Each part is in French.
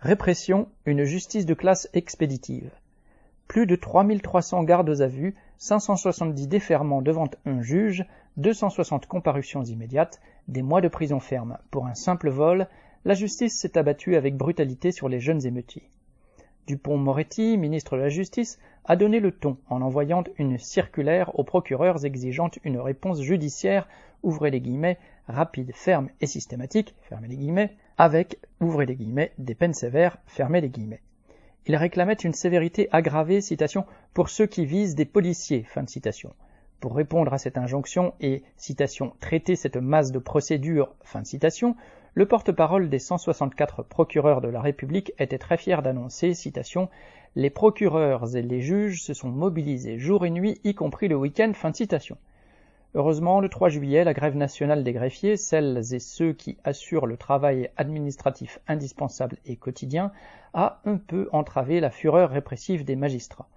Répression, une justice de classe expéditive. Plus de 3300 gardes à vue, 570 déferrements devant un juge, 260 comparutions immédiates, des mois de prison ferme. Pour un simple vol, la justice s'est abattue avec brutalité sur les jeunes émeutiers. Dupont Moretti, ministre de la Justice, a donné le ton en envoyant une circulaire aux procureurs exigeant une réponse judiciaire, ouvrez les guillemets, rapide, ferme et systématique, fermez les guillemets, avec, ouvrez les guillemets, des peines sévères, fermez les guillemets. Il réclamait une sévérité aggravée, citation, pour ceux qui visent des policiers, fin de citation. Pour répondre à cette injonction et, citation, traiter cette masse de procédures, fin de citation, le porte-parole des 164 procureurs de la République était très fier d'annoncer, citation, « Les procureurs et les juges se sont mobilisés jour et nuit, y compris le week-end, fin de citation. » Heureusement, le 3 juillet, la grève nationale des greffiers, celles et ceux qui assurent le travail administratif indispensable et quotidien, a un peu entravé la fureur répressive des magistrats.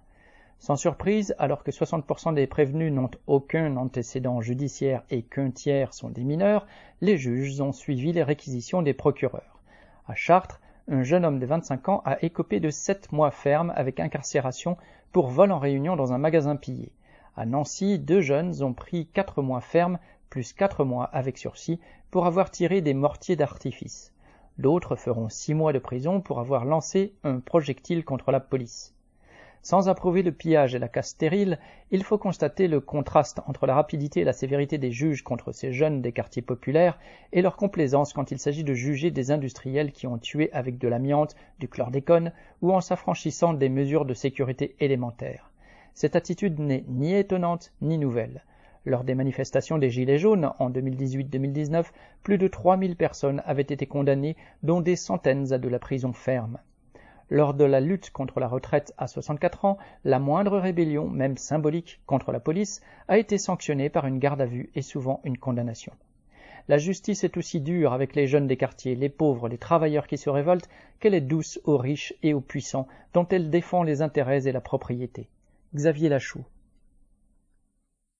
Sans surprise, alors que 60% des prévenus n'ont aucun antécédent judiciaire et qu'un tiers sont des mineurs, les juges ont suivi les réquisitions des procureurs. À Chartres, un jeune homme de 25 ans a écopé de 7 mois ferme avec incarcération pour vol en réunion dans un magasin pillé. À Nancy, 2 jeunes ont pris 4 mois ferme, plus 4 mois avec sursis, pour avoir tiré des mortiers d'artifice. D'autres feront 6 mois de prison pour avoir lancé un projectile contre la police. Sans approuver le pillage et la casse stérile, il faut constater le contraste entre la rapidité et la sévérité des juges contre ces jeunes des quartiers populaires et leur complaisance quand il s'agit de juger des industriels qui ont tué avec de l'amiante, du chlordécone ou en s'affranchissant des mesures de sécurité élémentaires. Cette attitude n'est ni étonnante ni nouvelle. Lors des manifestations des Gilets jaunes en 2018-2019, plus de 3000 personnes avaient été condamnées, dont des centaines à de la prison ferme. Lors de la lutte contre la retraite à 64 ans, la moindre rébellion, même symbolique, contre la police, a été sanctionnée par une garde à vue et souvent une condamnation. La justice est aussi dure avec les jeunes des quartiers, les pauvres, les travailleurs qui se révoltent, qu'elle est douce aux riches et aux puissants, dont elle défend les intérêts et la propriété. Xavier Lachoux.